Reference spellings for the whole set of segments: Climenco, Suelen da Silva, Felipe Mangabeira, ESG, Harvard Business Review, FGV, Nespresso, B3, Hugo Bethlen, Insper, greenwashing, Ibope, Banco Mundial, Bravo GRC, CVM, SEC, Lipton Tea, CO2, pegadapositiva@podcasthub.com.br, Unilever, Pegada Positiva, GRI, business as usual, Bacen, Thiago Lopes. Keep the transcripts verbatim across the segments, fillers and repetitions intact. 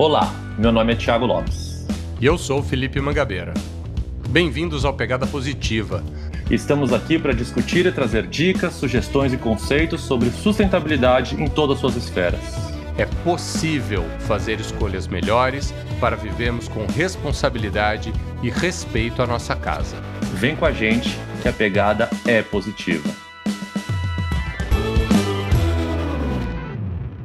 Olá, meu nome é Thiago Lopes. E eu sou o Felipe Mangabeira. Bem-vindos ao Pegada Positiva. Estamos aqui para discutir e trazer dicas, sugestões e conceitos sobre sustentabilidade em todas as suas esferas. É possível fazer escolhas melhores para vivermos com responsabilidade e respeito à nossa casa. Vem com a gente que a pegada é positiva.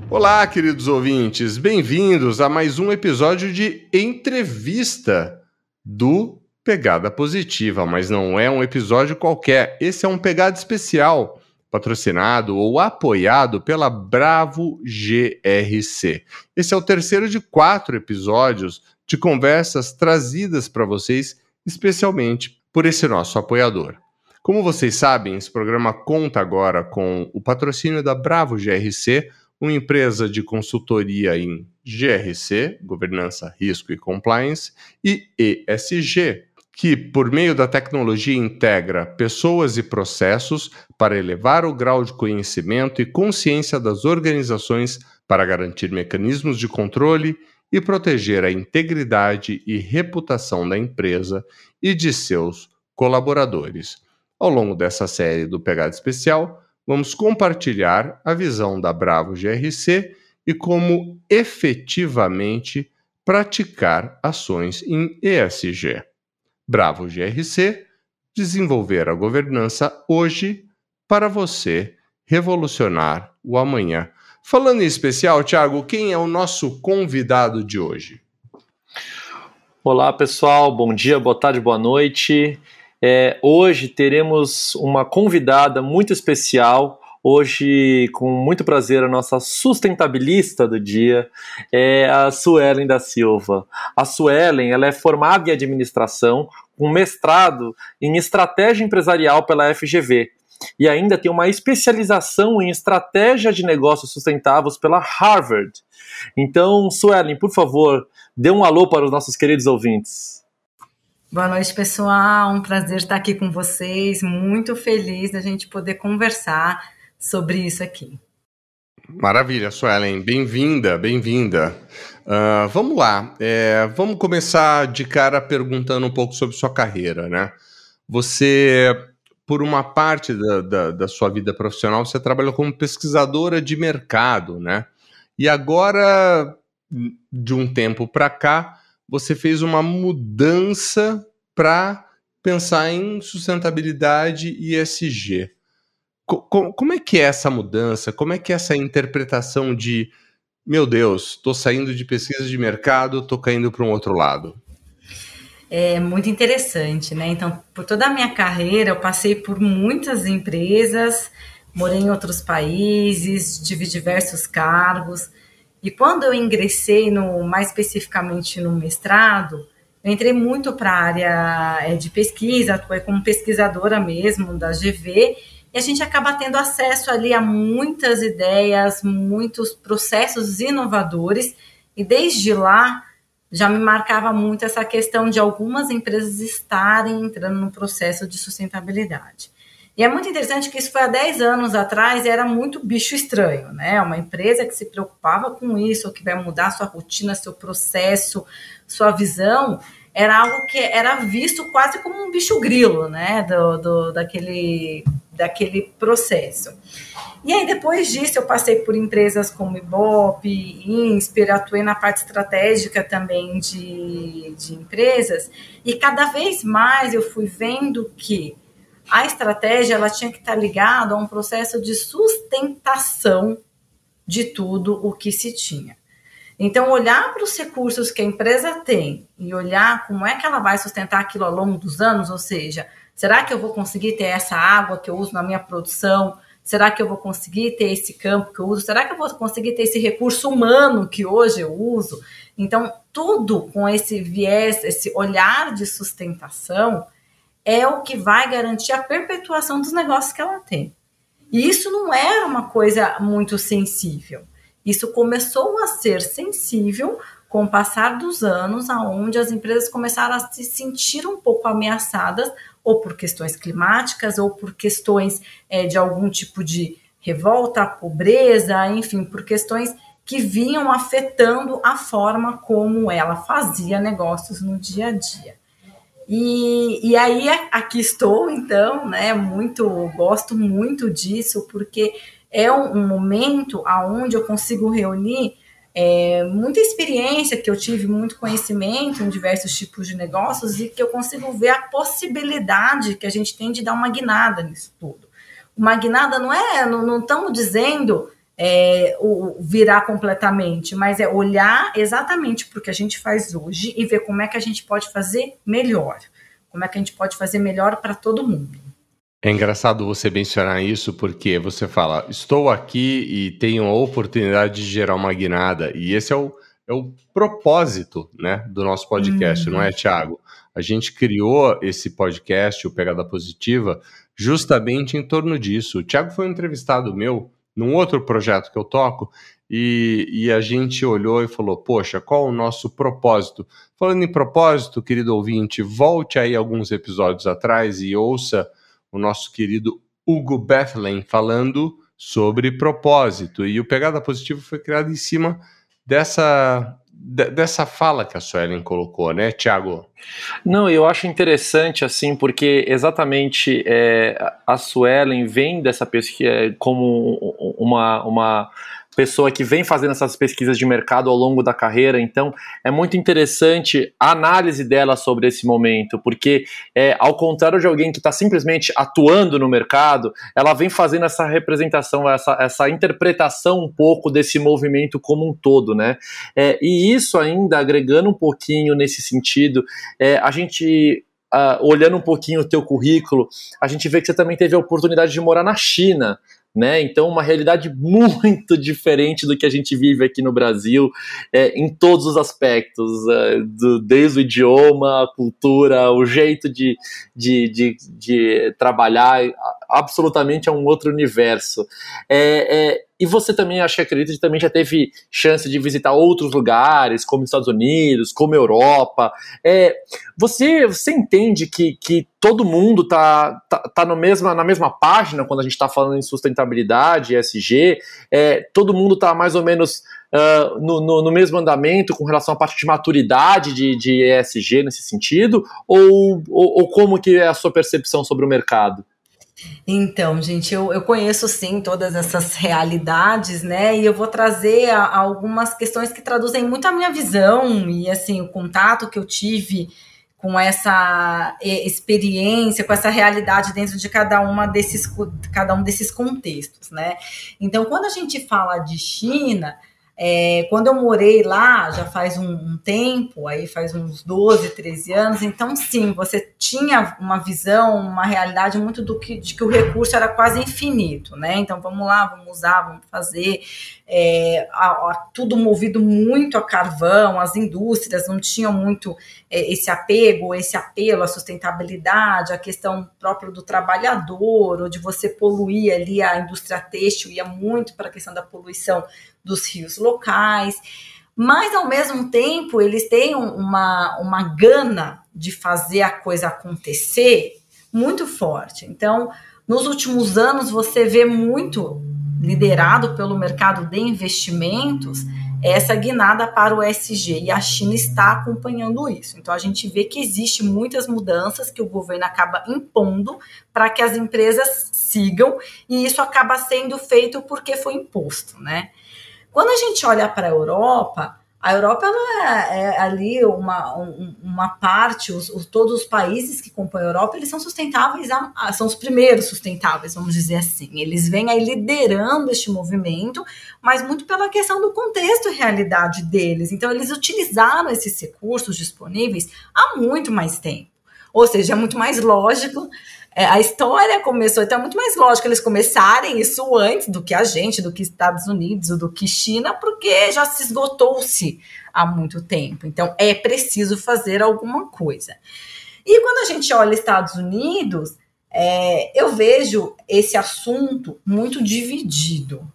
Olá, queridos ouvintes, bem-vindos a mais um episódio de entrevista do Pegada Positiva, mas não é um episódio qualquer, esse é um Pegada Especial, patrocinado ou apoiado pela Bravo G R C. Esse é o terceiro de quatro episódios de conversas trazidas para vocês, especialmente por esse nosso apoiador. Como vocês sabem, esse programa conta agora com o patrocínio da Bravo G R C, uma empresa de consultoria em G R C, Governança, Risco e Compliance, e E S G, que, por meio da tecnologia, integra pessoas e processos para elevar o grau de conhecimento e consciência das organizações para garantir mecanismos de controle e proteger a integridade e reputação da empresa e de seus colaboradores. Ao longo dessa série do Pegada Especial, vamos compartilhar a visão da Bravo G R C e como efetivamente praticar ações em E S G. Bravo G R C, desenvolver a governança hoje para você revolucionar o amanhã. Falando em especial, Thiago, quem é o nosso convidado de hoje? Olá, pessoal. Bom dia, boa tarde, boa noite. É, hoje teremos uma convidada muito especial. Hoje, com muito prazer, a nossa sustentabilista do dia é a Suelen da Silva. A Suelen, ela é formada em administração, com mestrado em estratégia empresarial pela F G V e ainda tem uma especialização em estratégia de negócios sustentáveis pela Harvard. Então, Suelen, por favor, dê um alô para os nossos queridos ouvintes. Boa noite, pessoal. Um prazer estar aqui com vocês. Muito feliz da gente poder conversar sobre isso aqui. Maravilha, Suelen. Bem-vinda, bem-vinda. Uh, vamos lá. É, vamos começar de cara perguntando um pouco sobre sua carreira, né? Você, por uma parte da, da, da sua vida profissional, você trabalhou como pesquisadora de mercado, né? E agora, de um tempo para cá, você fez uma mudança para pensar em sustentabilidade e E S G. Co- como é que é essa mudança? Como é que é essa interpretação de, meu Deus, estou saindo de pesquisa de mercado, estou caindo para um outro lado? É muito interessante, né? Então, por toda a minha carreira, eu passei por muitas empresas, morei em outros países, tive diversos cargos. E quando eu ingressei, no, mais especificamente no mestrado, eu entrei muito para a área de pesquisa, atuei como pesquisadora mesmo da G V, e a gente acaba tendo acesso ali a muitas ideias, muitos processos inovadores, e desde lá já me marcava muito essa questão de algumas empresas estarem entrando no processo de sustentabilidade. E é muito interessante que isso foi há dez anos atrás e era muito bicho estranho, né? Uma empresa que se preocupava com isso, que vai mudar sua rotina, seu processo, sua visão, era algo que era visto quase como um bicho grilo, né? Do, do, daquele, daquele processo. E aí, depois disso, eu passei por empresas como Ibope, Insper, atuei na parte estratégica também de, de empresas, e cada vez mais eu fui vendo que a estratégia ela tinha que estar ligada a um processo de sustentação de tudo o que se tinha. Então, olhar para os recursos que a empresa tem e olhar como é que ela vai sustentar aquilo ao longo dos anos, ou seja, será que eu vou conseguir ter essa água que eu uso na minha produção? Será que eu vou conseguir ter esse campo que eu uso? Será que eu vou conseguir ter esse recurso humano que hoje eu uso? Então, tudo com esse viés, esse olhar de sustentação, é o que vai garantir a perpetuação dos negócios que ela tem. E isso não era uma coisa muito sensível. Isso começou a ser sensível com o passar dos anos, onde as empresas começaram a se sentir um pouco ameaçadas, ou por questões climáticas, ou por questões é, de algum tipo de revolta, pobreza, enfim, por questões que vinham afetando a forma como ela fazia negócios no dia a dia. E, e aí, aqui estou, então, né, muito, gosto muito disso, porque é um, um momento onde eu consigo reunir é, muita experiência, que eu tive muito conhecimento em diversos tipos de negócios, e que eu consigo ver a possibilidade que a gente tem de dar uma guinada nisso tudo. Uma guinada não é, não, não estamos dizendo... É, o virar completamente, mas é olhar exatamente para o que a gente faz hoje e ver como é que a gente pode fazer melhor, como é que a gente pode fazer melhor para todo mundo. É engraçado você mencionar isso, porque você fala, estou aqui e tenho a oportunidade de gerar uma guinada, e esse é o, é o propósito, né, do nosso podcast, hum. não é, Thiago? A gente criou esse podcast, o Pegada Positiva, justamente em torno disso. O Thiago foi um entrevistado meu num outro projeto que eu toco, e, e a gente olhou e falou, poxa, qual o nosso propósito? Falando em propósito, querido ouvinte, volte aí alguns episódios atrás e ouça o nosso querido Hugo Bethlen falando sobre propósito. E o Pegada Positiva foi criado em cima dessa... dessa fala que a Suelen colocou, né, Thiago? Não, eu acho interessante, assim, porque exatamente é, a Suelen vem dessa pesquisa como uma, uma pessoa que vem fazendo essas pesquisas de mercado ao longo da carreira, então é muito interessante a análise dela sobre esse momento, porque é, ao contrário de alguém que está simplesmente atuando no mercado, ela vem fazendo essa representação, essa, essa interpretação um pouco desse movimento como um todo, né? É, e isso ainda agregando um pouquinho nesse sentido, é, a gente... Uh, olhando um pouquinho o teu currículo, a gente vê que você também teve a oportunidade de morar na China, né? Então, uma realidade muito diferente do que a gente vive aqui no Brasil, é, em todos os aspectos, é, do, desde o idioma, a cultura, o jeito de, de, de, de trabalhar, absolutamente é um outro universo. É, é, e você também, acho que acredito que também já teve chance de visitar outros lugares, como os Estados Unidos, como a Europa. É, você, você entende que, que todo mundo está tá, tá no mesma, na mesma página quando a gente está falando em sustentabilidade, E S G? É, todo mundo está mais ou menos uh, no, no, no mesmo andamento com relação à parte de maturidade de, de E S G nesse sentido? Ou, ou, ou como que é a sua percepção sobre o mercado? Então, gente, eu, eu conheço sim todas essas realidades, né? E eu vou trazer a, a algumas questões que traduzem muito a minha visão e, assim, o contato que eu tive com essa experiência, com essa realidade dentro de cada, uma desses, cada um desses contextos, né? Então, quando a gente fala de China, é, quando eu morei lá, já faz um, um tempo, aí faz uns doze, treze anos, então sim, você tinha uma visão, uma realidade muito do que, de que o recurso era quase infinito, né? Então vamos lá, vamos usar, vamos fazer, é, a, a, tudo movido muito a carvão, as indústrias não tinham muito é, esse apego, esse apelo à sustentabilidade, a questão própria do trabalhador, ou de você poluir ali, a indústria têxtil ia muito para a questão da poluição dos rios locais, mas ao mesmo tempo eles têm uma, uma gana de fazer a coisa acontecer muito forte. Então, nos últimos anos você vê muito, liderado pelo mercado de investimentos, essa guinada para o E S G, e a China está acompanhando isso. Então, a gente vê que existe muitas mudanças que o governo acaba impondo para que as empresas sigam, e isso acaba sendo feito porque foi imposto, né? Quando a gente olha para a Europa, a Europa ela é, é ali uma, um, uma parte, os, os, todos os países que compõem a Europa, eles são sustentáveis, a, a, são os primeiros sustentáveis, vamos dizer assim. Eles vêm aí liderando este movimento, mas muito pela questão do contexto e realidade deles. Então, eles utilizaram esses recursos disponíveis há muito mais tempo. Ou seja, é muito mais lógico... É, a história começou, então é muito mais lógico eles começarem isso antes do que a gente, do que Estados Unidos ou do que China, porque já se esgotou-se há muito tempo. Então é preciso fazer alguma coisa. E quando a gente olha Estados Unidos, é, eu vejo esse assunto muito dividido.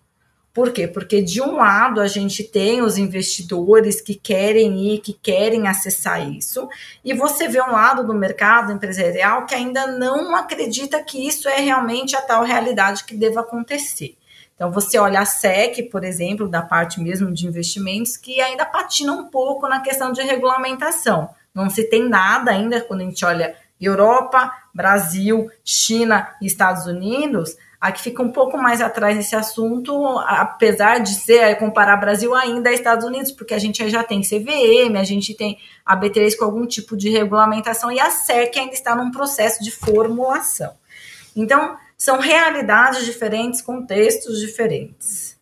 Por quê? Porque de um lado a gente tem os investidores que querem ir, que querem acessar isso, e você vê um lado do mercado empresarial que ainda não acredita que isso é realmente a tal realidade que deva acontecer. Então você olha a S E C, por exemplo, da parte mesmo de investimentos, que ainda patina um pouco na questão de regulamentação. Não se tem nada ainda quando a gente olha Europa, Brasil, China e Estados Unidos. A que fica um pouco mais atrás nesse assunto, apesar de ser comparar Brasil ainda a Estados Unidos, porque a gente já tem C V M, a gente tem a B três com algum tipo de regulamentação, e a S E C ainda está num processo de formulação. Então, são realidades diferentes, contextos diferentes.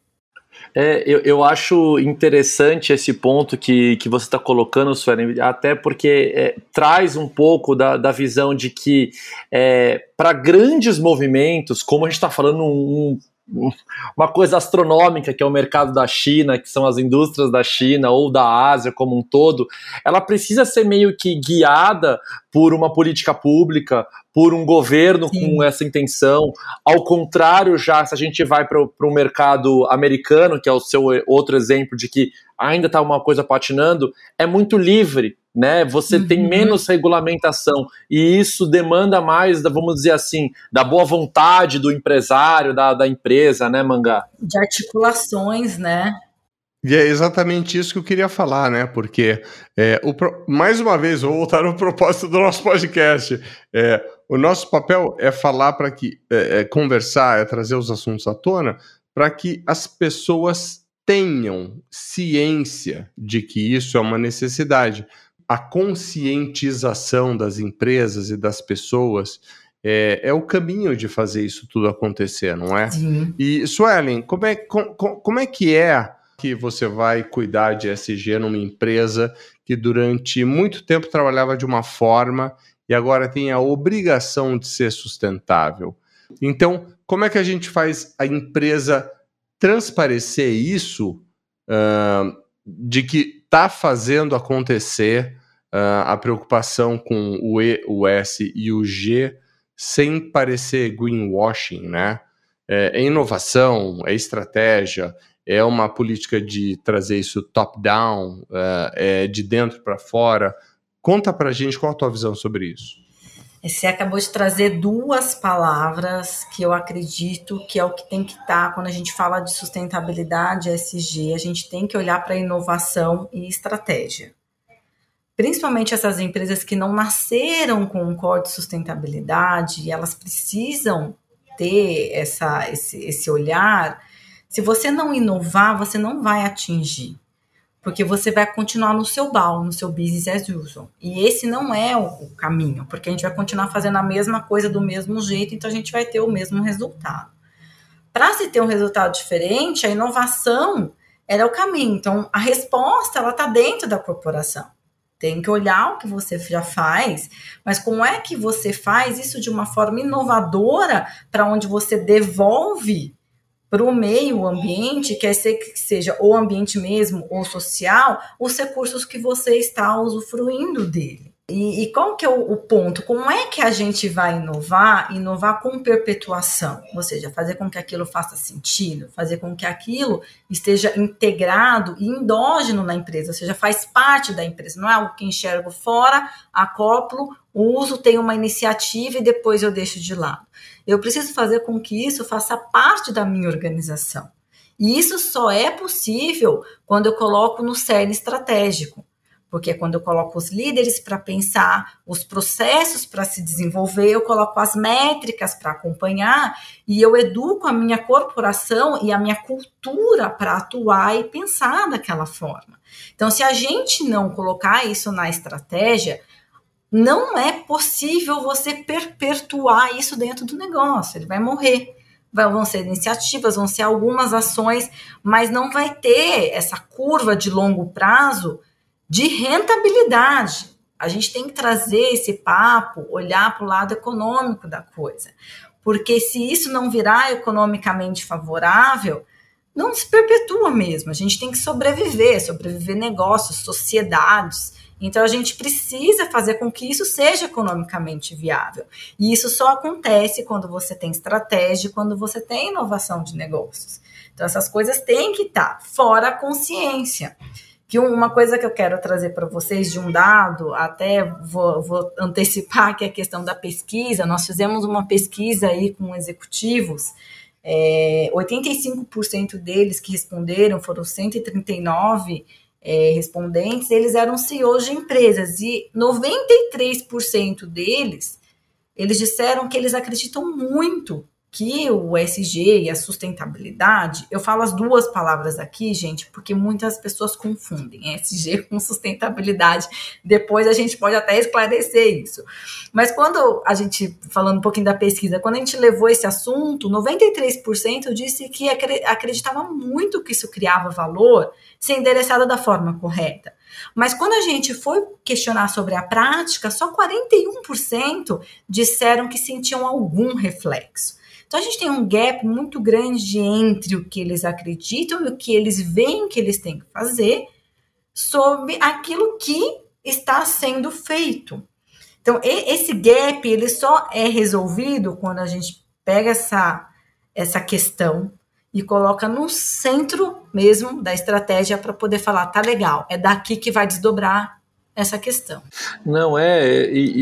É, eu, eu acho interessante esse ponto que, que você está colocando, Suelen, até porque é, traz um pouco da, da visão de que é, para grandes movimentos, como a gente está falando um, um, uma coisa astronômica, que é o mercado da China, que são as indústrias da China ou da Ásia como um todo, ela precisa ser meio que guiada por uma política pública, por um governo Sim. com essa intenção. Ao contrário, já se a gente vai para o mercado americano, que é o seu outro exemplo de que ainda está uma coisa patinando, é muito livre, né? Você uhum. tem menos regulamentação e isso demanda mais, vamos dizer assim, da boa vontade do empresário, da, da empresa, né, Mangá? De articulações, né? E é exatamente isso que eu queria falar, né? Porque, é, o pro... mais uma vez, vou voltar ao propósito do nosso podcast. É, o nosso papel é falar para que... É, é conversar, é trazer os assuntos à tona para que as pessoas tenham ciência de que isso é uma necessidade. A conscientização das empresas e das pessoas... É, é o caminho de fazer isso tudo acontecer, não é? Sim. E, Suelen, como é, com, com, como é que é... que você vai cuidar de E S G numa empresa que durante muito tempo trabalhava de uma forma e agora tem a obrigação de ser sustentável. Então, como é que a gente faz a empresa transparecer isso, uh, de que está fazendo acontecer uh, a preocupação com o E, o S e o G sem parecer greenwashing, né? É, é inovação, é estratégia, é uma política de trazer isso top-down, é, de dentro para fora. Conta para a gente qual a tua visão sobre isso. Você acabou de trazer duas palavras que eu acredito que é o que tem que estar quando a gente fala de sustentabilidade, E S G. A gente tem que olhar para inovação e estratégia. Principalmente essas empresas que não nasceram com um core de sustentabilidade, elas precisam ter essa, esse, esse olhar. Se você não inovar, você não vai atingir, porque você vai continuar no seu B A U, no seu business as usual. E esse não é o caminho, porque a gente vai continuar fazendo a mesma coisa do mesmo jeito, então a gente vai ter o mesmo resultado. Para se ter um resultado diferente, a inovação era o caminho. Então, a resposta ela está dentro da corporação. Tem que olhar o que você já faz, mas como é que você faz isso de uma forma inovadora para onde você devolve para o meio ambiente, quer ser que seja o ambiente mesmo ou social, os recursos que você está usufruindo dele. E, e qual que é o, o ponto? Como é que a gente vai inovar? Inovar com perpetuação, ou seja, fazer com que aquilo faça sentido, fazer com que aquilo esteja integrado e endógeno na empresa, ou seja, faz parte da empresa, não é algo que enxergo fora, acoplo, uso, tenho uma iniciativa e depois eu deixo de lado. Eu preciso fazer com que isso faça parte da minha organização. E isso só é possível quando eu coloco no cerne estratégico. Porque quando eu coloco os líderes para pensar, os processos para se desenvolver, eu coloco as métricas para acompanhar e eu educo a minha corporação e a minha cultura para atuar e pensar daquela forma. Então, se a gente não colocar isso na estratégia, não é possível você perpetuar isso dentro do negócio, ele vai morrer. Vão ser iniciativas, vão ser algumas ações, mas não vai ter essa curva de longo prazo de rentabilidade. A gente tem que trazer esse papo, olhar para o lado econômico da coisa, porque se isso não virar economicamente favorável, não se perpetua mesmo. A gente tem que sobreviver, sobreviver negócios, sociedades, Então, a gente precisa fazer com que isso seja economicamente viável. E isso só acontece quando você tem estratégia, quando você tem inovação de negócios. Então, essas coisas têm que estar fora a consciência. Que uma coisa que eu quero trazer para vocês de um dado, até vou, vou antecipar, que é a questão da pesquisa. Nós fizemos uma pesquisa aí com executivos, é, oitenta e cinco por cento deles que responderam, foram cento e trinta e nove É, respondentes, eles eram C E Os de empresas, e noventa e três por cento deles, eles disseram que eles acreditam muito que o E S G e a sustentabilidade, eu falo as duas palavras aqui, gente, porque muitas pessoas confundem E S G com sustentabilidade, depois a gente pode até esclarecer isso, mas quando a gente, falando um pouquinho da pesquisa, quando a gente levou esse assunto, noventa e três por cento disse que acreditava muito que isso criava valor, ser endereçada da forma correta. Mas quando a gente foi questionar sobre a prática, só quarenta e um por cento disseram que sentiam algum reflexo. Então, a gente tem um gap muito grande entre o que eles acreditam e o que eles veem que eles têm que fazer sobre aquilo que está sendo feito. Então, esse gap, ele só é resolvido quando a gente pega essa, essa questão e coloca no centro mesmo da estratégia para poder falar, tá legal, é daqui que vai desdobrar essa questão. Não, é, e,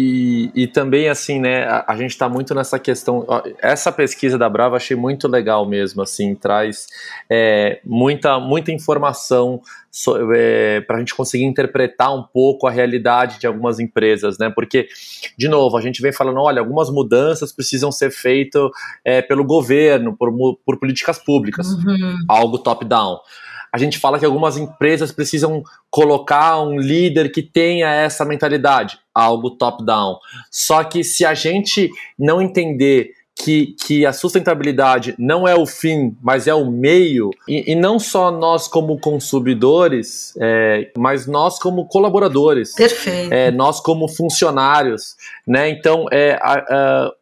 e, e também assim, né, a, a gente tá muito nessa questão, essa pesquisa da Brava achei muito legal mesmo, assim, traz é, muita, muita informação so, é, para a gente conseguir interpretar um pouco a realidade de algumas empresas, né, porque, de novo, a gente vem falando, olha, algumas mudanças precisam ser feitas é, pelo governo, por, por políticas públicas, uhum. algo top-down. A gente fala que algumas empresas precisam colocar um líder que tenha essa mentalidade, algo top-down. Só que se a gente não entender que, que a sustentabilidade não é o fim, mas é o meio, e, e não só nós como consumidores, é, mas nós como colaboradores. Perfeito. É, nós como funcionários. Né? Então, é, a, a,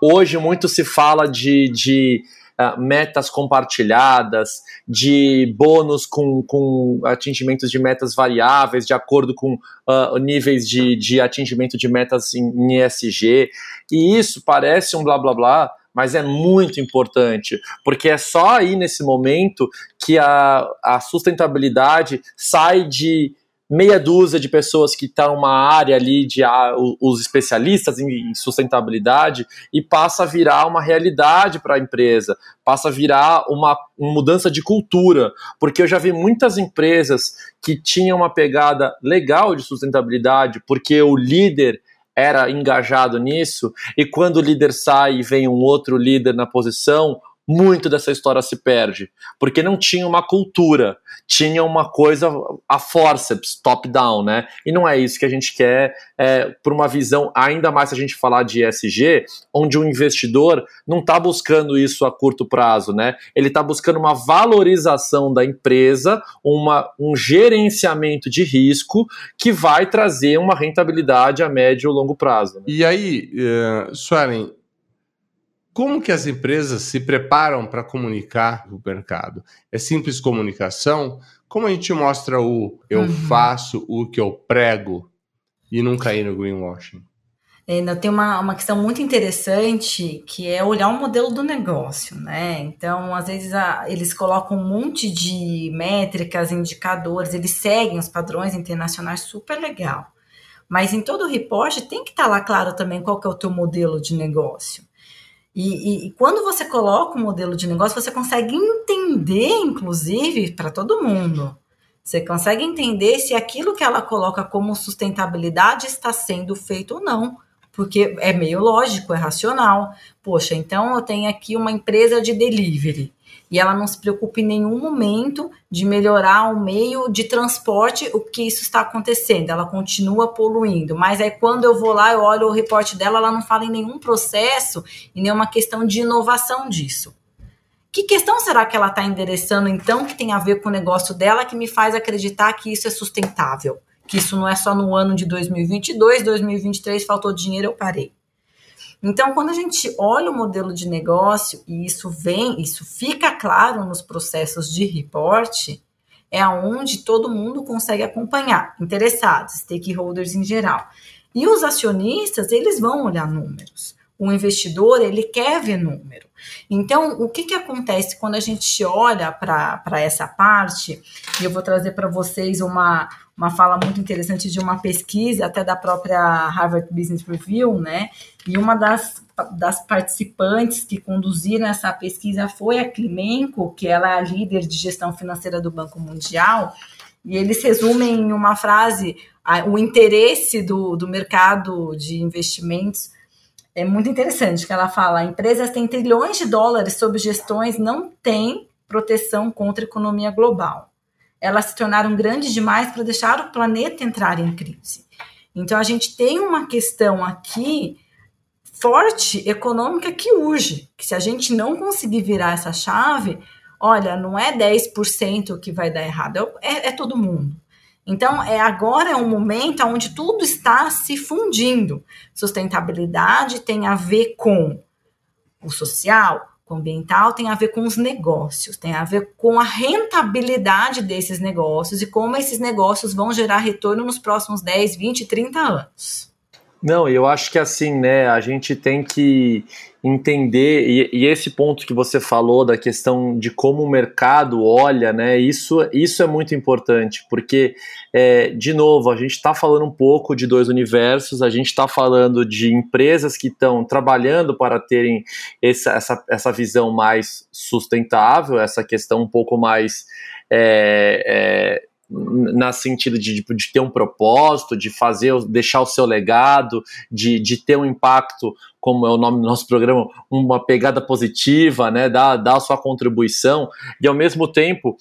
hoje muito se fala de... de Uh, metas compartilhadas, de bônus com, com atingimentos de metas variáveis, de acordo com uh, níveis de, de atingimento de metas em, em E S G. E isso parece um blá blá blá, mas é muito importante, porque é só aí nesse momento que a, a sustentabilidade sai de meia dúzia de pessoas que estão numa área ali, de ah, os especialistas em sustentabilidade, e passa a virar uma realidade para a empresa, passa a virar uma, uma mudança de cultura, porque eu já vi muitas empresas que tinham uma pegada legal de sustentabilidade, porque o líder era engajado nisso, e quando o líder sai e vem um outro líder na posição, muito dessa história se perde, porque não tinha uma cultura, tinha uma coisa a forceps, top-down, né? E não é isso que a gente quer, é, por uma visão, ainda mais se a gente falar de E S G, onde o investidor não está buscando isso a curto prazo, né? Ele está buscando uma valorização da empresa, uma, um gerenciamento de risco que vai trazer uma rentabilidade a médio e longo prazo. Né? E aí, uh, Suelen, como que as empresas se preparam para comunicar o mercado? É simples comunicação? Como a gente mostra o eu uhum. faço, o que eu prego, e não cair no greenwashing? Ainda tem uma, uma questão muito interessante, que é olhar o modelo do negócio, né? Então, às vezes, a, eles colocam um monte de métricas, indicadores, eles seguem os padrões internacionais, super legal. Mas em todo o report tem que estar lá claro também qual que é o teu modelo de negócio. E, e, e quando você coloca um modelo de negócio, você consegue entender, inclusive, para todo mundo. Você consegue entender se aquilo que ela coloca como sustentabilidade está sendo feito ou não. Porque é meio lógico, é racional. Poxa, então eu tenho aqui uma empresa de delivery. E ela não se preocupa em nenhum momento de melhorar o meio de transporte, o que isso está acontecendo. Ela continua poluindo. Mas aí quando eu vou lá, eu olho o reporte dela, ela não fala em nenhum processo e nenhuma questão de inovação disso. Que questão será que ela está endereçando, então, que tem a ver com o negócio dela, que me faz acreditar que isso é sustentável? Que isso não é só no ano de dois mil e vinte e dois, dois mil e vinte e três, faltou dinheiro, eu parei. Então, quando a gente olha o modelo de negócio, e isso vem, isso fica claro nos processos de reporte, é onde todo mundo consegue acompanhar, interessados, stakeholders em geral. E os acionistas, eles vão olhar números. O investidor, ele quer ver número. Então, o que, que acontece quando a gente olha para essa parte? E eu vou trazer para vocês uma, uma fala muito interessante de uma pesquisa, até da própria Harvard Business Review, né? E uma das, das participantes que conduziram essa pesquisa foi a Climenco, que ela é a líder de gestão financeira do Banco Mundial. E eles resumem em uma frase o interesse do, do mercado de investimentos. É muito interessante que ela fala, empresas têm trilhões de dólares sob gestões, não têm proteção contra a economia global. Elas se tornaram grandes demais para deixar o planeta entrar em crise. Então, a gente tem uma questão aqui forte, econômica, que urge. Que se a gente não conseguir virar essa chave, olha, não é dez por cento que vai dar errado, é, é todo mundo. Então, é, agora é um momento onde tudo está se fundindo. Sustentabilidade tem a ver com o social, com o ambiental, tem a ver com os negócios, tem a ver com a rentabilidade desses negócios e como esses negócios vão gerar retorno nos próximos dez, vinte, trinta anos. Não, eu acho que assim, né, a gente tem que entender, e, e esse ponto que você falou da questão de como o mercado olha, né, isso, isso é muito importante, porque, é, de novo, a gente está falando um pouco de dois universos, a gente está falando de empresas que estão trabalhando para terem essa, essa, essa visão mais sustentável, essa questão um pouco mais... É, é, na sentido de, de ter um propósito, de fazer, deixar o seu legado, de, de ter um impacto, como é o nome do nosso programa, uma pegada positiva, né, dar, dar a sua contribuição, e ao mesmo tempo,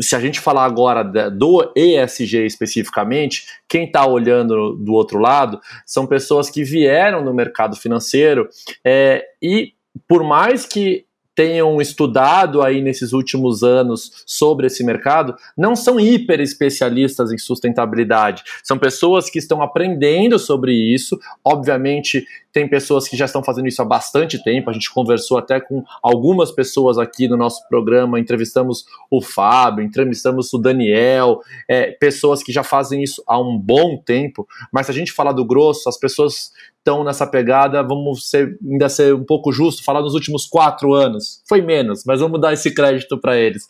se a gente falar agora do E S G especificamente, quem está olhando do outro lado são pessoas que vieram no mercado financeiro, é, e por mais que tenham estudado aí nesses últimos anos sobre esse mercado, não são hiper especialistas em sustentabilidade. São pessoas que estão aprendendo sobre isso. Obviamente, tem pessoas que já estão fazendo isso há bastante tempo. A gente conversou até com algumas pessoas aqui no nosso programa, entrevistamos o Fábio, entrevistamos o Daniel, é, pessoas que já fazem isso há um bom tempo. Mas se a gente falar do grosso, as pessoas... estão nessa pegada, vamos ser, ainda ser um pouco justo, falar nos últimos quatro anos, foi menos, mas vamos dar esse crédito para eles.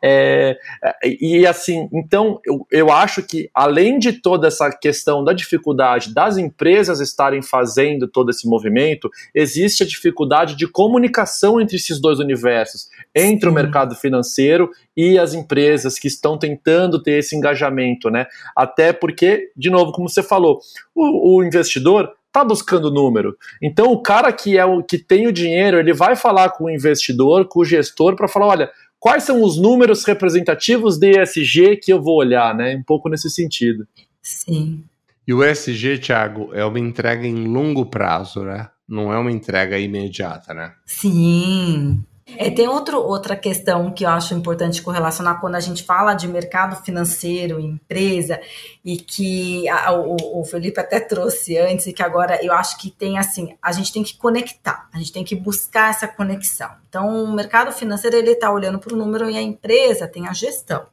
É, e assim, então, eu, eu acho que, além de toda essa questão da dificuldade das empresas estarem fazendo todo esse movimento, existe a dificuldade de comunicação entre esses dois universos, entre o mercado financeiro e as empresas que estão tentando ter esse engajamento, né? Até porque, de novo, como você falou, o, o investidor tá buscando número. Então, o cara que é o que tem o dinheiro, ele vai falar com o investidor, com o gestor, para falar, olha, quais são os números representativos de E S G que eu vou olhar, né? Um pouco nesse sentido. Sim. E o E S G, Thiago, é uma entrega em longo prazo, né? Não é uma entrega imediata, né? Sim. É, tem outro, outra questão que eu acho importante correlacionar quando a gente fala de mercado financeiro, empresa, e que a, o, o Felipe até trouxe antes, e que agora eu acho que tem assim, a gente tem que conectar, a gente tem que buscar essa conexão. Então, o mercado financeiro ele está olhando para o número e a empresa tem a gestão.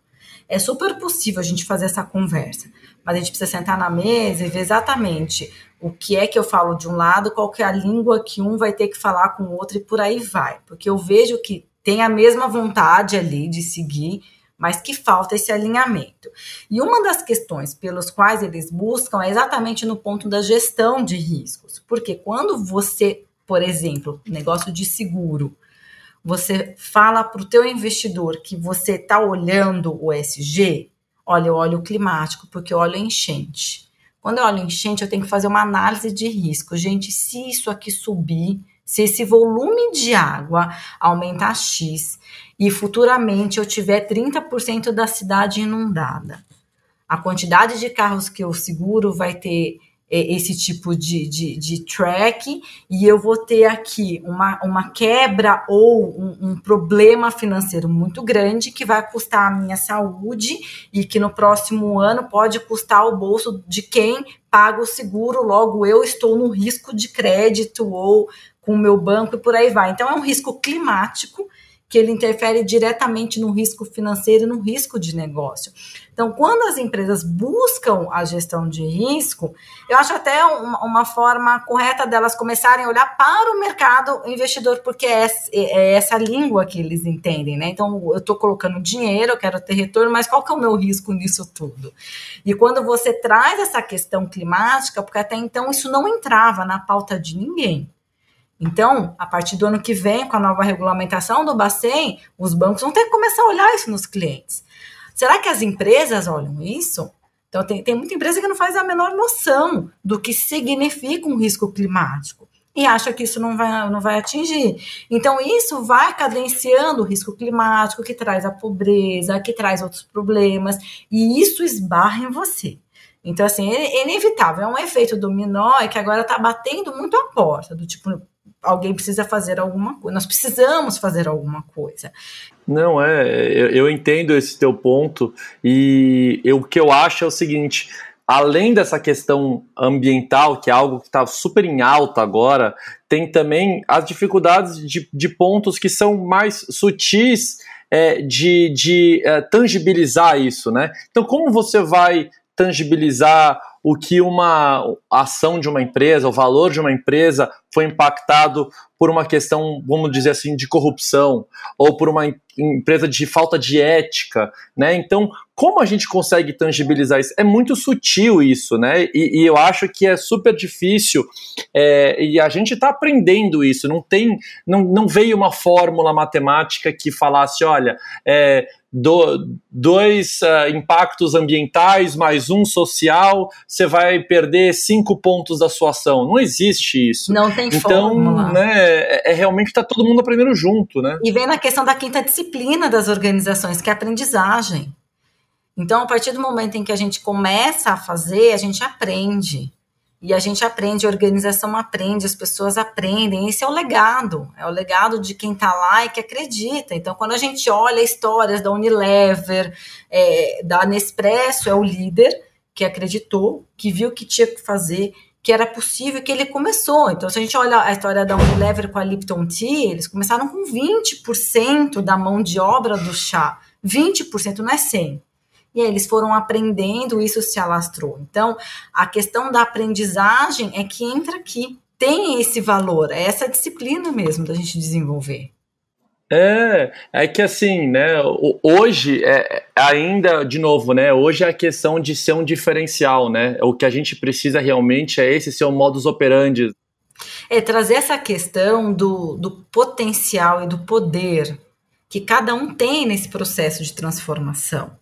É super possível a gente fazer essa conversa, mas a gente precisa sentar na mesa e ver exatamente o que é que eu falo de um lado, qual que é a língua que um vai ter que falar com o outro e por aí vai. Porque eu vejo que tem a mesma vontade ali de seguir, mas que falta esse alinhamento. E uma das questões pelas quais eles buscam é exatamente no ponto da gestão de riscos. Porque quando você, por exemplo, negócio de seguro, você fala para o teu investidor que você está olhando o E S G, olha, eu olho o climático, porque eu olho a enchente. Quando eu olho a enchente, eu tenho que fazer uma análise de risco. Gente, se isso aqui subir, se esse volume de água aumentar X e futuramente eu tiver trinta por cento da cidade inundada, a quantidade de carros que eu seguro vai ter esse tipo de, de, de track, e eu vou ter aqui uma, uma quebra ou um, um problema financeiro muito grande que vai custar a minha saúde e que no próximo ano pode custar o bolso de quem paga o seguro, logo eu estou no risco de crédito ou com o meu banco e por aí vai. Então, é um risco climático que ele interfere diretamente no risco financeiro e no risco de negócio. Então, quando as empresas buscam a gestão de risco, eu acho até uma, uma forma correta delas começarem a olhar para o mercado investidor, porque é essa, é essa língua que eles entendem, né? Então, eu estou colocando dinheiro, eu quero ter retorno, mas qual que é o meu risco nisso tudo? E quando você traz essa questão climática, porque até então isso não entrava na pauta de ninguém. Então, a partir do ano que vem, com a nova regulamentação do Bacen, os bancos vão ter que começar a olhar isso nos clientes. Será que as empresas olham isso? Então, tem, tem muita empresa que não faz a menor noção do que significa um risco climático e acha que isso não vai, não vai atingir. Então, isso vai cadenciando o risco climático, que traz a pobreza, que traz outros problemas, e isso esbarra em você. Então, assim, é inevitável, é um efeito dominó e que agora está batendo muito a porta, do tipo... Alguém precisa fazer alguma coisa, nós precisamos fazer alguma coisa. Não, é, eu, eu entendo esse teu ponto e eu, o que eu acho é o seguinte, além dessa questão ambiental, que é algo que está super em alta agora, tem também as dificuldades de, de pontos que são mais sutis é, de, de é, tangibilizar isso, né? Então, como você vai tangibilizar o que uma ação de uma empresa, o valor de uma empresa foi impactado por uma questão, vamos dizer assim, de corrupção ou por uma empresa de falta de ética, né? Então, como a gente consegue tangibilizar isso? É muito sutil isso, né? E, e eu acho que é super difícil é, e a gente está aprendendo isso. Não tem, não, não veio uma fórmula matemática que falasse, olha, é, do, dois uh, impactos ambientais mais um social, você vai perder cinco pontos da sua ação. Não existe isso. Não tem então, fórmula. Né? É, é realmente está todo mundo aprendendo junto, né? E vem na questão da quinta disciplina das organizações, que é a aprendizagem. Então, a partir do momento em que a gente começa a fazer, a gente aprende. E a gente aprende, a organização aprende, as pessoas aprendem. Esse é o legado. É o legado de quem está lá e que acredita. Então, quando a gente olha histórias da Unilever, é, da Nespresso, é o líder que acreditou, que viu o que tinha que fazer, que era possível, que ele começou. Então, se a gente olha a história da Unilever com a Lipton Tea, eles começaram com vinte por cento da mão de obra do chá. vinte por cento, não é cem por cento. E aí eles foram aprendendo, isso se alastrou. Então, a questão da aprendizagem é que entra aqui. Tem esse valor, é essa disciplina mesmo da gente desenvolver. É, é que assim, né, hoje, é, ainda, de novo, né, hoje é a questão de ser um diferencial, né, o que a gente precisa realmente é esse ser o modus operandi. É, trazer essa questão do, do potencial e do poder que cada um tem nesse processo de transformação.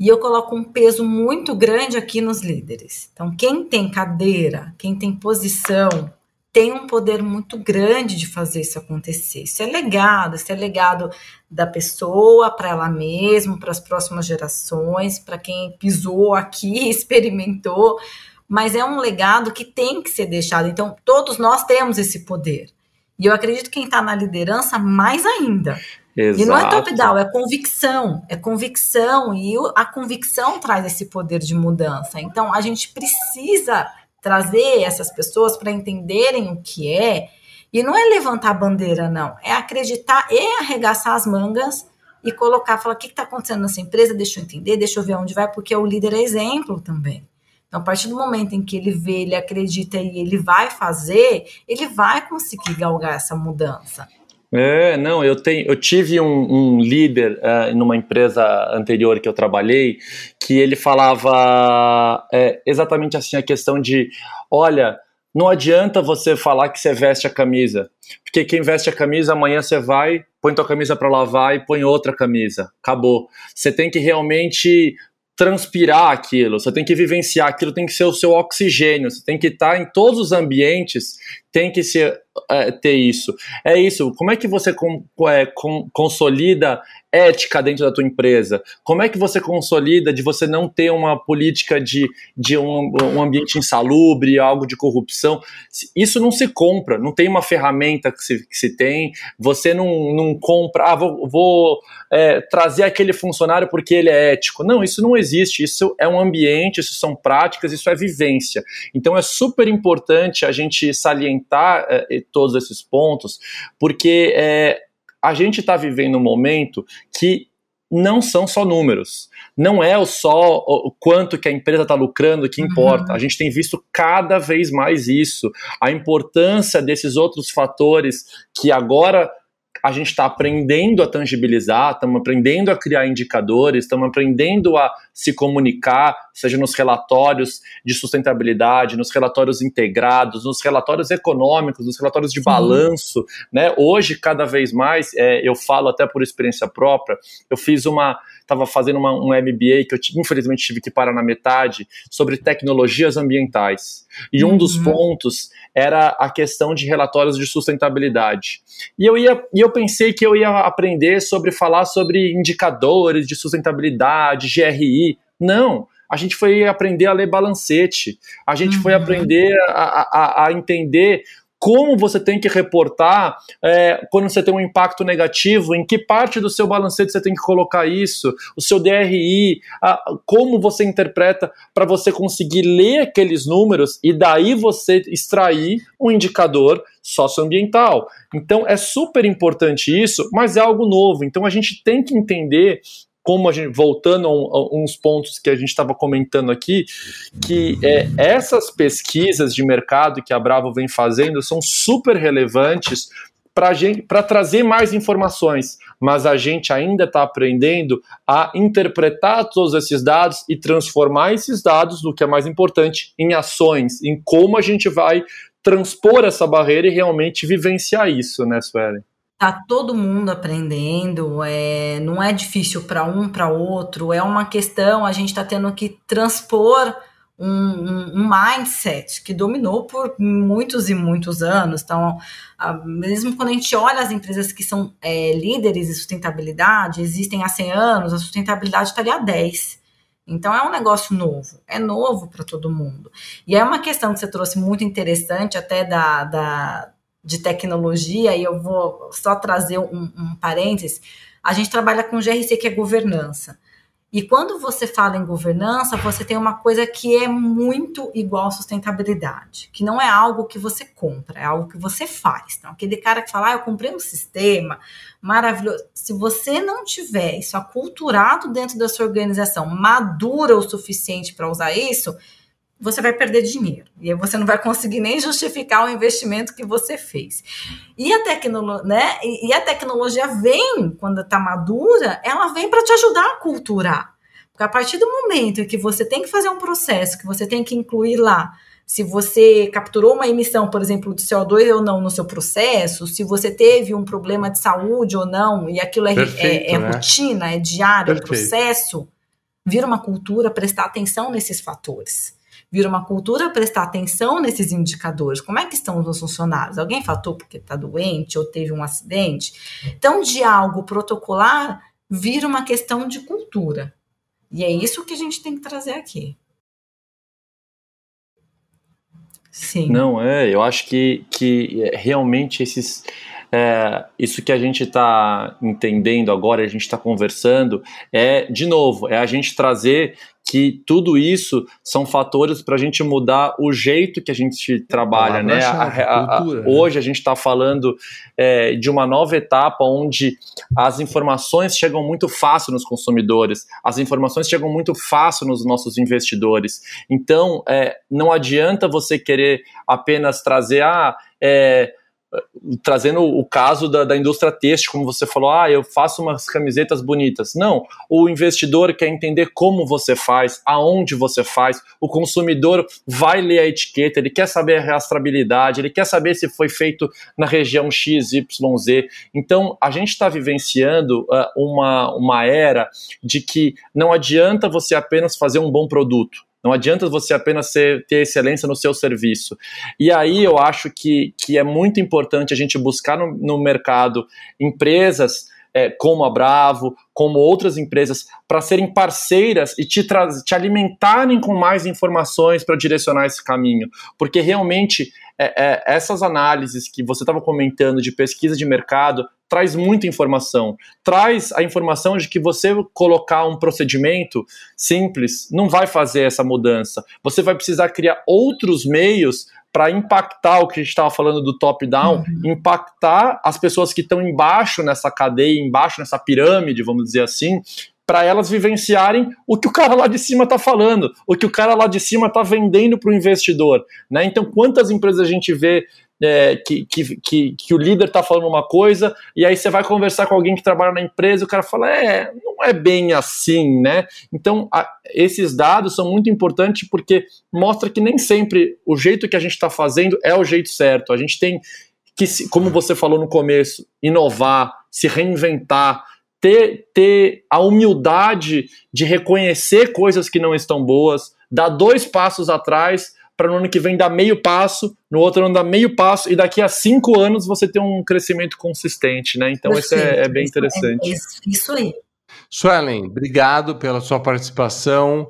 E eu coloco um peso muito grande aqui nos líderes. Então, quem tem cadeira, quem tem posição, tem um poder muito grande de fazer isso acontecer. Isso é legado, isso é legado da pessoa para ela mesma, para as próximas gerações, para quem pisou aqui, experimentou, mas é um legado que tem que ser deixado. Então, todos nós temos esse poder. E eu acredito que quem está na liderança, mais ainda. Exato. E não é top-down, é convicção, é convicção, e a convicção traz esse poder de mudança. Então, a gente precisa trazer essas pessoas para entenderem o que é, e não é levantar bandeira, não, é acreditar e arregaçar as mangas e colocar, falar, o que está acontecendo nessa empresa, deixa eu entender, deixa eu ver onde vai, porque o líder é exemplo também. Então, a partir do momento em que ele vê, ele acredita e ele vai fazer, ele vai conseguir galgar essa mudança. É, não, eu, tenho, eu tive um, um líder uh, numa empresa anterior que eu trabalhei, que ele falava é, exatamente assim, a questão de, olha, não adianta você falar que você veste a camisa, porque quem veste a camisa, amanhã você vai, põe tua camisa para lavar e põe outra camisa, acabou. Você tem que realmente transpirar aquilo, você tem que vivenciar aquilo, tem que ser o seu oxigênio, você tem que estar em todos os ambientes, tem que ser, é, ter isso. É isso, como é que você com, é, com, consolida ética dentro da tua empresa? Como é que você consolida de você não ter uma política de, de um, um ambiente insalubre, algo de corrupção? Isso não se compra, não tem uma ferramenta que se, que se tem, você não, não compra, ah, vou, vou é, trazer aquele funcionário porque ele é ético. Não, isso não existe, isso é um ambiente, isso são práticas, isso é vivência. Então é super importante a gente salientar é, todos esses pontos, porque é, a gente está vivendo um momento que não são só números. Não é o só o quanto que a empresa está lucrando que importa. Uhum. A gente tem visto cada vez mais isso. A importância desses outros fatores que agora a gente está aprendendo a tangibilizar, estamos aprendendo a criar indicadores, estamos aprendendo a se comunicar, seja nos relatórios de sustentabilidade, nos relatórios integrados, nos relatórios econômicos, nos relatórios de Sim. balanço, né? Hoje, cada vez mais, é, eu falo até por experiência própria, eu fiz uma, estava fazendo uma, um M B A que eu infelizmente tive que parar na metade, sobre tecnologias ambientais. E uhum. um dos pontos era a questão de relatórios de sustentabilidade. E eu, ia, e eu pensei que eu ia aprender sobre falar sobre indicadores de sustentabilidade, G R I. Não, a gente foi aprender a ler balancete, a gente uhum. foi aprender a, a, a entender como você tem que reportar é, quando você tem um impacto negativo, em que parte do seu balancete você tem que colocar isso, o seu D R I, a, como você interpreta para você conseguir ler aqueles números e daí você extrair um indicador socioambiental. Então é super importante isso, mas é algo novo. Então a gente tem que entender como a gente, voltando a uns pontos que a gente estava comentando aqui, que é, essas pesquisas de mercado que a Bravo vem fazendo são super relevantes para trazer mais informações, mas a gente ainda está aprendendo a interpretar todos esses dados e transformar esses dados, o que é mais importante, em ações, em como a gente vai transpor essa barreira e realmente vivenciar isso, né, Suelen? Tá todo mundo aprendendo, é, não é difícil para um, para outro, é uma questão, a gente está tendo que transpor um, um, um mindset que dominou por muitos e muitos anos. Então, a, mesmo quando a gente olha as empresas que são é, líderes em sustentabilidade, existem há cem anos, a sustentabilidade estaria há dez. Então, é um negócio novo, é novo para todo mundo. E é uma questão que você trouxe muito interessante até da... da de tecnologia, e eu vou só trazer um, um parênteses, a gente trabalha com G R C, que é governança. E quando você fala em governança, você tem uma coisa que é muito igual à sustentabilidade, que não é algo que você compra, é algo que você faz. Então, aquele cara que fala, ah, eu comprei um sistema maravilhoso. Se você não tiver isso aculturado dentro da sua organização, madura o suficiente para usar isso, você vai perder dinheiro, e aí você não vai conseguir nem justificar o investimento que você fez. E a, tecno, né? e a tecnologia vem, quando está madura, ela vem para te ajudar a culturar. Porque a partir do momento em que você tem que fazer um processo, que você tem que incluir lá, se você capturou uma emissão, por exemplo, de C O dois ou não no seu processo, se você teve um problema de saúde ou não, e aquilo é, Perfeito, é, é né? rotina, é diário, Perfeito. É processo, vira uma cultura prestar atenção nesses fatores. Vira uma cultura prestar atenção nesses indicadores. Como é que estão os meus funcionários? Alguém fatou porque está doente ou teve um acidente? Então, de algo protocolar, vira uma questão de cultura. E é isso que a gente tem que trazer aqui. Sim. Não, é, eu acho que, que realmente esses... É, isso que a gente está entendendo agora, a gente está conversando, é, de novo, é a gente trazer que tudo isso são fatores para a gente mudar o jeito que a gente trabalha, a né? Chave, a, a, a, cultura, hoje né? a gente está falando é, de uma nova etapa onde as informações chegam muito fácil nos consumidores, as informações chegam muito fácil nos nossos investidores. Então, é, não adianta você querer apenas trazer... Ah, é, trazendo o caso da, da indústria têxtil, como você falou, ah, eu faço umas camisetas bonitas. Não, o investidor quer entender como você faz, aonde você faz, o consumidor vai ler a etiqueta, ele quer saber a rastreabilidade, ele quer saber se foi feito na região X Y Z. Então, a gente está vivenciando uh, uma, uma era de que não adianta você apenas fazer um bom produto. Não adianta você apenas ter excelência no seu serviço. E aí eu acho que, que é muito importante a gente buscar no, no mercado empresas é, como a Bravo, como outras empresas, para serem parceiras e te, tra- te alimentarem com mais informações para direcionar esse caminho. Porque realmente é, é, essas análises que você estava comentando de pesquisa de mercado traz muita informação, traz a informação de que você colocar um procedimento simples não vai fazer essa mudança. Você vai precisar criar outros meios para impactar o que a gente estava falando do top-down, uhum. impactar as pessoas que estão embaixo nessa cadeia, embaixo nessa pirâmide, vamos dizer assim, para elas vivenciarem o que o cara lá de cima está falando, o que o cara lá de cima está vendendo para o investidor, né? Então, quantas empresas a gente vê é, que, que, que, que o líder está falando uma coisa, e aí você vai conversar com alguém que trabalha na empresa, e o cara fala, é, não é bem assim, né? Então, a, esses dados são muito importantes porque mostra que nem sempre o jeito que a gente está fazendo é o jeito certo. A gente tem que, como você falou no começo, inovar, se reinventar, Ter, ter a humildade de reconhecer coisas que não estão boas, dar dois passos atrás para no ano que vem dar meio passo, no outro ano dar meio passo, e daqui a cinco anos você ter um crescimento consistente, né? Então isso é, é bem interessante. Isso, isso aí. Suelen, obrigado pela sua participação.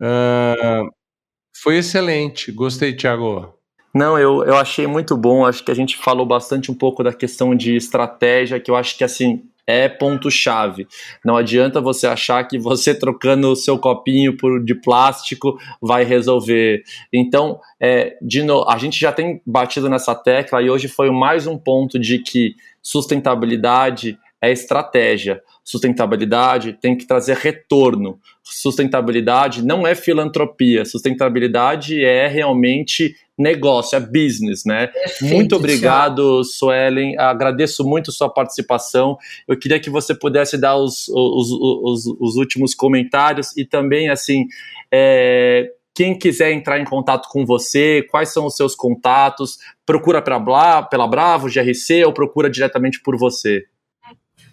Uh, foi excelente. Gostei, Thiago. Não, eu, eu achei muito bom. Acho que a gente falou bastante um pouco da questão de estratégia, que eu acho que assim... é ponto-chave. Não adianta você achar que você trocando o seu copinho por, de plástico vai resolver. Então, é, de no, a gente já tem batido nessa tecla e hoje foi mais um ponto de que sustentabilidade é estratégia. Sustentabilidade tem que trazer retorno. Sustentabilidade não é filantropia. Sustentabilidade é realmente negócio, é business, né? Perfeito, muito obrigado, Suelen. Agradeço muito sua participação. Eu queria que você pudesse dar os, os, os, os últimos comentários e também, assim, é, quem quiser entrar em contato com você, quais são os seus contatos, procura pela, pela Bravo, G R C, ou procura diretamente por você?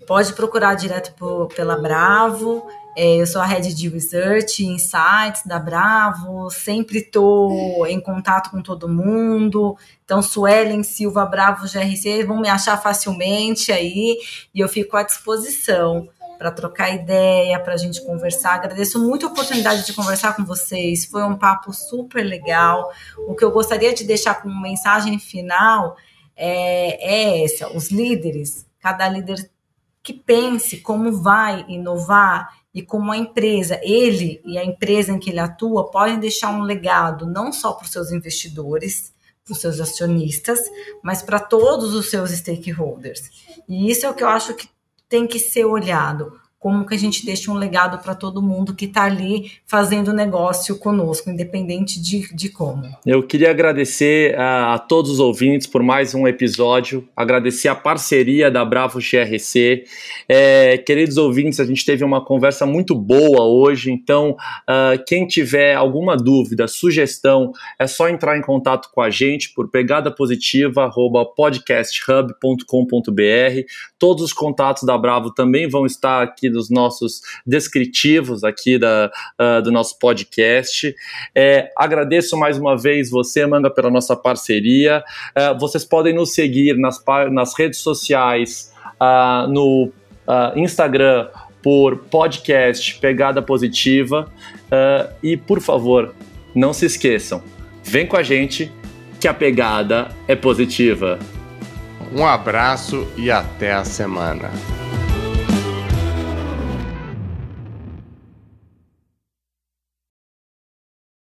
Pode procurar direto por, pela Bravo. Eu sou a Head de Research e Insights da Bravo, sempre estou em contato com todo mundo, então Suelen Silva, Bravo G R C, vão me achar facilmente aí, e eu fico à disposição para trocar ideia, para a gente conversar. Agradeço muito a oportunidade de conversar com vocês, foi um papo super legal. O que eu gostaria de deixar como mensagem final é, é essa, os líderes, cada líder que pense como vai inovar, e como a empresa, ele e a empresa em que ele atua, podem deixar um legado não só para os seus investidores, para os seus acionistas, mas para todos os seus stakeholders. E isso é o que eu acho que tem que ser olhado, como que a gente deixa um legado para todo mundo que está ali fazendo negócio conosco, independente de, de como. Eu queria agradecer a, a todos os ouvintes por mais um episódio, agradecer a parceria da Bravo G R C. É, queridos ouvintes, a gente teve uma conversa muito boa hoje, então uh, quem tiver alguma dúvida, sugestão, é só entrar em contato com a gente por pegada positiva arroba podcast hub ponto com ponto b r. Todos os contatos da Bravo também vão estar aqui dos nossos descritivos aqui da, uh, do nosso podcast. É, agradeço mais uma vez você, Manga, pela nossa parceria. Uh, vocês podem nos seguir nas, nas redes sociais, uh, no uh, Instagram por podcast Pegada Positiva, uh, e por favor, não se esqueçam, vem com a gente que a pegada é positiva. Um abraço e até a semana.